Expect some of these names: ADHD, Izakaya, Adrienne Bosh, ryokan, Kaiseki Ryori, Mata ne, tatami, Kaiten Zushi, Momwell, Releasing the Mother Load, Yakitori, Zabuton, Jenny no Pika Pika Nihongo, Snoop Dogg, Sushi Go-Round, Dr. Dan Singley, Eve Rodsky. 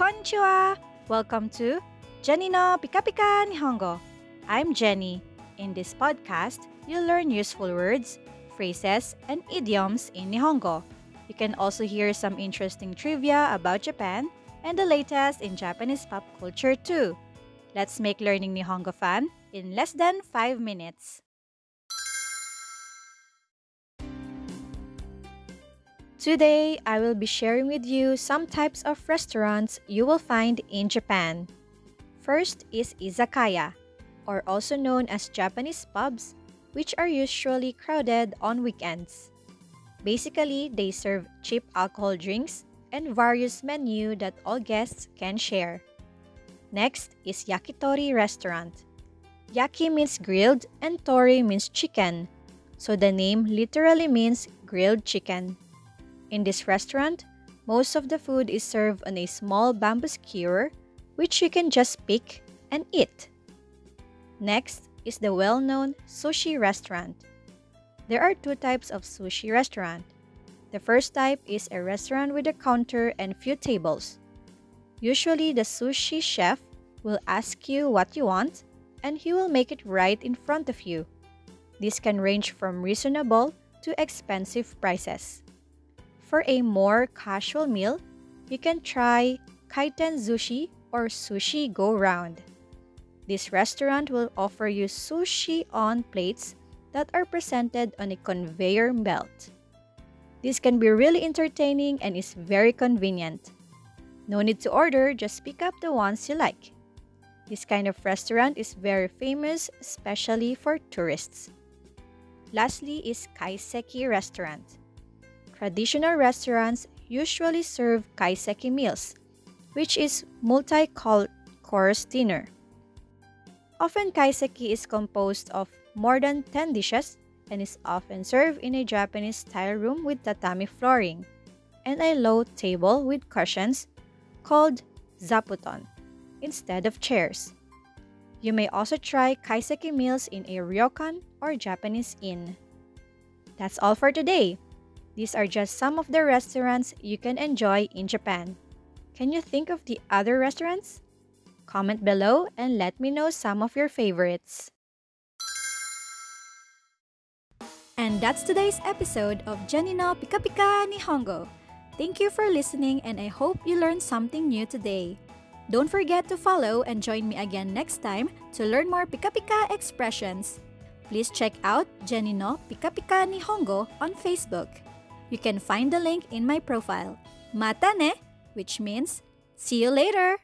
Konnichiwa! Welcome to Jenny no Pika Pika Nihongo. I'm Jenny. In this podcast, you'll learn useful words, phrases, and idioms in Nihongo. You can also hear some interesting trivia about Japan and the latest in Japanese pop culture too. Let's make learning Nihongo fun in less than 5 minutes. Today, I will be sharing with you some types of restaurants you will find in Japan. First is izakaya, or also known as Japanese pubs, which are usually crowded on weekends. Basically, they serve cheap alcohol drinks and various menu that all guests can share. Next is yakitori restaurant. Yaki means grilled and tori means chicken, so the name literally means grilled chicken. In this restaurant, most of the food is served on a small bamboo skewer, which you can just pick and eat. Next is the well-known sushi restaurant. There are two types of sushi restaurant. The first type is a restaurant with a counter and few tables. Usually, the sushi chef will ask you what you want, and he will make it right in front of you. This can range from reasonable to expensive prices. For a more casual meal, you can try Kaiten Zushi or Sushi Go-Round. This restaurant will offer you sushi on plates that are presented on a conveyor belt. This can be really entertaining and is very convenient. No need to order, just pick up the ones you like. This kind of restaurant is very famous, especially for tourists. Lastly is kaiseki restaurant. Traditional restaurants usually serve kaiseki meals, which is multi-course dinner. Often kaiseki is composed of more than 10 dishes and is often served in a Japanese-style room with tatami flooring and a low table with cushions called zabuton instead of chairs. You may also try kaiseki meals in a ryokan or Japanese inn. That's all for today. These are just some of the restaurants you can enjoy in Japan. Can you think of the other restaurants? Comment below and let me know some of your favorites. And that's today's episode of Jenny no Pika Pika Nihongo. Thank you for listening, and I hope you learned something new today. Don't forget to follow and join me again next time to learn more Pika Pika expressions. Please check out Jenny no Pika Pika Nihongo on Facebook. You can find the link in my profile. Mata ne, which means see you later!